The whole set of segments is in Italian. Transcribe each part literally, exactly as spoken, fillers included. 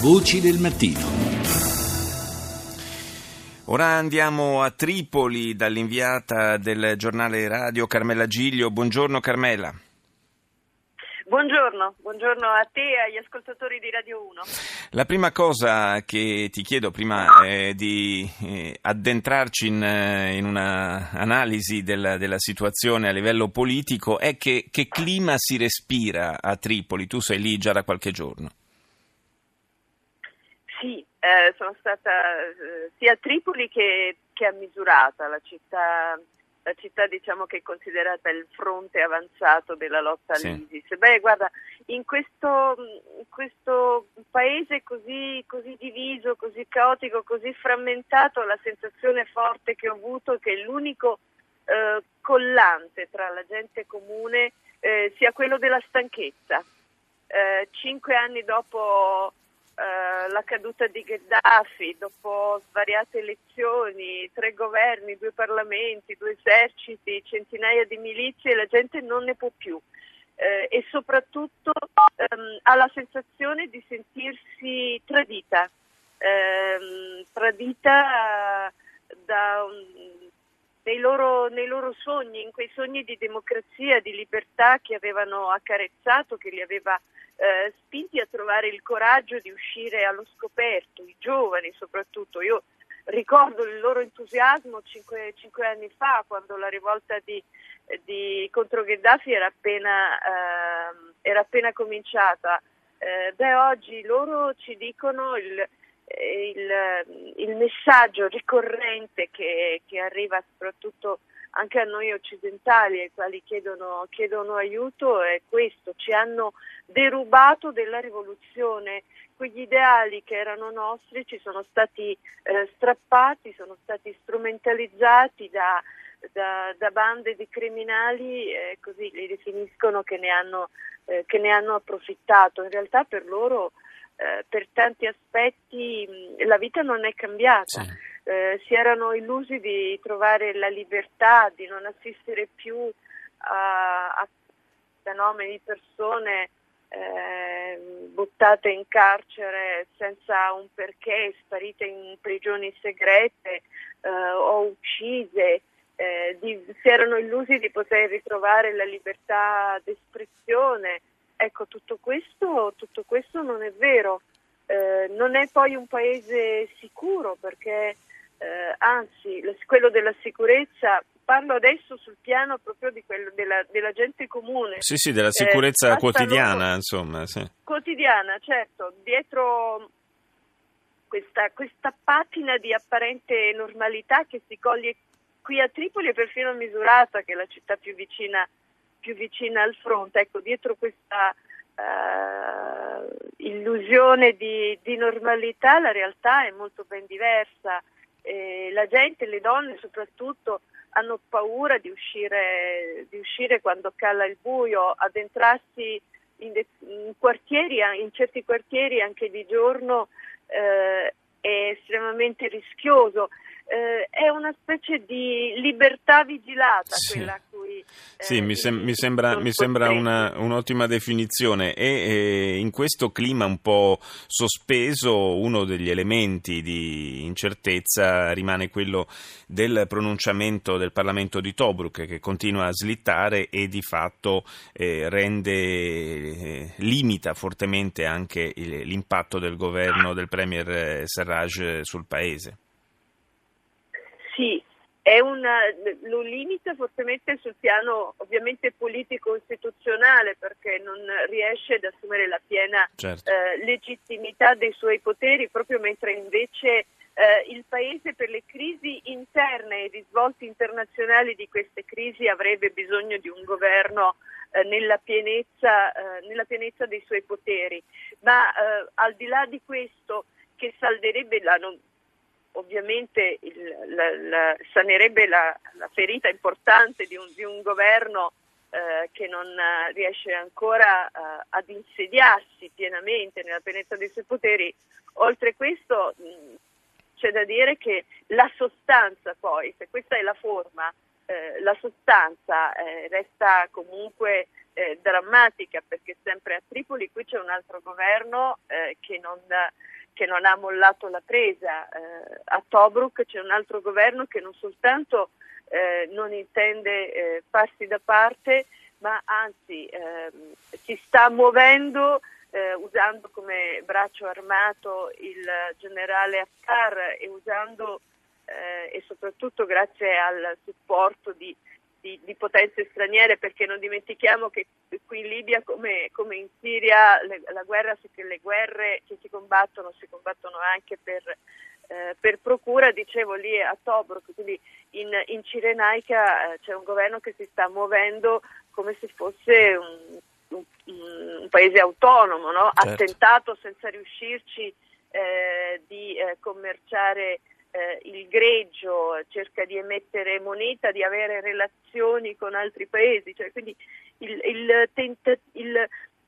Voci del mattino. Ora andiamo a Tripoli dall'inviata del giornale radio Carmela Giglio. Buongiorno Carmela. Buongiorno, buongiorno a te e agli ascoltatori di Radio uno. La prima cosa che ti chiedo prima è di addentrarci in, in un'analisi della, della situazione a livello politico è che, che clima si respira a Tripoli? Tu sei lì già da qualche giorno. Sì, eh, sono stata eh, sia a Tripoli che, che a Misurata, la città, la città diciamo che è considerata il fronte avanzato della lotta sì. all'ISIS. Beh, guarda, in questo, in questo paese così, così diviso, così caotico, così frammentato, la sensazione forte che ho avuto è che l'unico eh, collante tra la gente comune eh, sia quello della stanchezza. Eh, cinque anni dopo la caduta di Gheddafi, dopo svariate elezioni, tre governi, due parlamenti, due eserciti, centinaia di milizie, la gente non ne può più eh, e soprattutto ehm, ha la sensazione di sentirsi tradita, ehm, tradita da un, nei, loro, nei loro sogni, in quei sogni di democrazia, di libertà che avevano accarezzato, che li aveva Eh, spinti a trovare il coraggio di uscire allo scoperto, i giovani soprattutto. Io ricordo il loro entusiasmo cinque, cinque anni fa, quando la rivolta di, di contro Gheddafi era appena, eh, era appena cominciata. Eh, beh, oggi loro ci dicono il, il, il messaggio ricorrente che, che arriva soprattutto anche a noi occidentali, ai quali chiedono, chiedono aiuto, è questo: ci hanno derubato della rivoluzione, quegli ideali che erano nostri ci sono stati eh, strappati, sono stati strumentalizzati da, da, da bande di criminali, eh, così li definiscono, che ne hanno, eh, che ne hanno approfittato. In realtà per loro, eh, per tanti aspetti, mh, la vita non è cambiata. Sì. Eh, si erano illusi di trovare la libertà, di non assistere più a, a fenomeni di persone eh, buttate in carcere senza un perché, sparite in prigioni segrete eh, o uccise. Eh, di, si erano illusi di poter ritrovare la libertà d'espressione. Ecco, tutto questo, tutto questo non è vero. Eh, non è poi un paese sicuro perché Eh, anzi, quello della sicurezza, parlo adesso sul piano proprio di quello della, della gente comune. Sì, sì, della sicurezza eh, quotidiana, insomma. Sì. Quotidiana, certo, dietro questa, questa patina di apparente normalità che si coglie qui a Tripoli e perfino a Misurata, che è la città più vicina, più vicina al fronte. Ecco, dietro questa eh, illusione di, di normalità, la realtà è molto ben diversa. Eh, la gente, le donne soprattutto, hanno paura di uscire, di uscire quando cala il buio, addentrarsi in, de- in quartieri, in certi quartieri anche di giorno eh, è estremamente rischioso. Eh, è una specie di libertà vigilata sì. quella a cui... Eh, sì, mi, sem- mi sembra, mi sembra una, un'ottima definizione e eh, in questo clima un po' sospeso uno degli elementi di incertezza rimane quello del pronunciamento del Parlamento di Tobruk, che continua a slittare e di fatto eh, rende, eh, limita fortemente anche il, l'impatto del governo del premier Serraj sul paese. Sì, è una, lo limita fortemente sul piano ovviamente politico-istituzionale perché non riesce ad assumere la piena certo. eh, legittimità dei suoi poteri, proprio mentre invece eh, il Paese per le crisi interne e i risvolti internazionali di queste crisi avrebbe bisogno di un governo eh, nella pienezza, eh, nella pienezza dei suoi poteri. Ma eh, al di là di questo, che salderebbe la non ovviamente il, la, la, sanerebbe la, la ferita importante di un, di un governo eh, che non riesce ancora eh, ad insediarsi pienamente nella pienezza dei suoi poteri. Oltre questo mh, c'è da dire che la sostanza poi, se questa è la forma, eh, la sostanza eh, resta comunque eh, drammatica, perché sempre a Tripoli qui c'è un altro governo eh, che non... che non ha mollato la presa, eh, a Tobruk c'è un altro governo che non soltanto eh, non intende eh, farsi da parte, ma anzi eh, si sta muovendo eh, usando come braccio armato il generale Haftar e usando eh, e soprattutto grazie al supporto di, di, di potenze straniere, perché non dimentichiamo che qui in Libia, come, come in Siria, le, la guerra, le guerre che si combattono si combattono anche per, eh, per procura, dicevo lì a Tobruk, quindi in, in Cirenaica eh, c'è un governo che si sta muovendo come se fosse un, un, un paese autonomo, no? Certo. Ha tentato senza riuscirci eh, di eh, commerciare Eh, il greggio, cerca di emettere moneta, di avere relazioni con altri paesi, cioè, quindi il, il, tenta- il,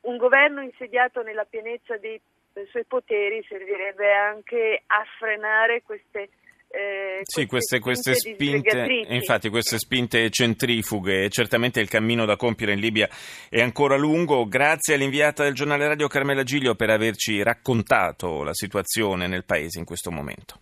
un governo insediato nella pienezza dei, dei suoi poteri servirebbe anche a frenare queste Eh, sì, queste, queste spinte, spinte infatti queste spinte centrifughe. Certamente il cammino da compiere in Libia è ancora lungo. Grazie all'inviata del giornale radio Carmela Giglio per averci raccontato la situazione nel paese in questo momento.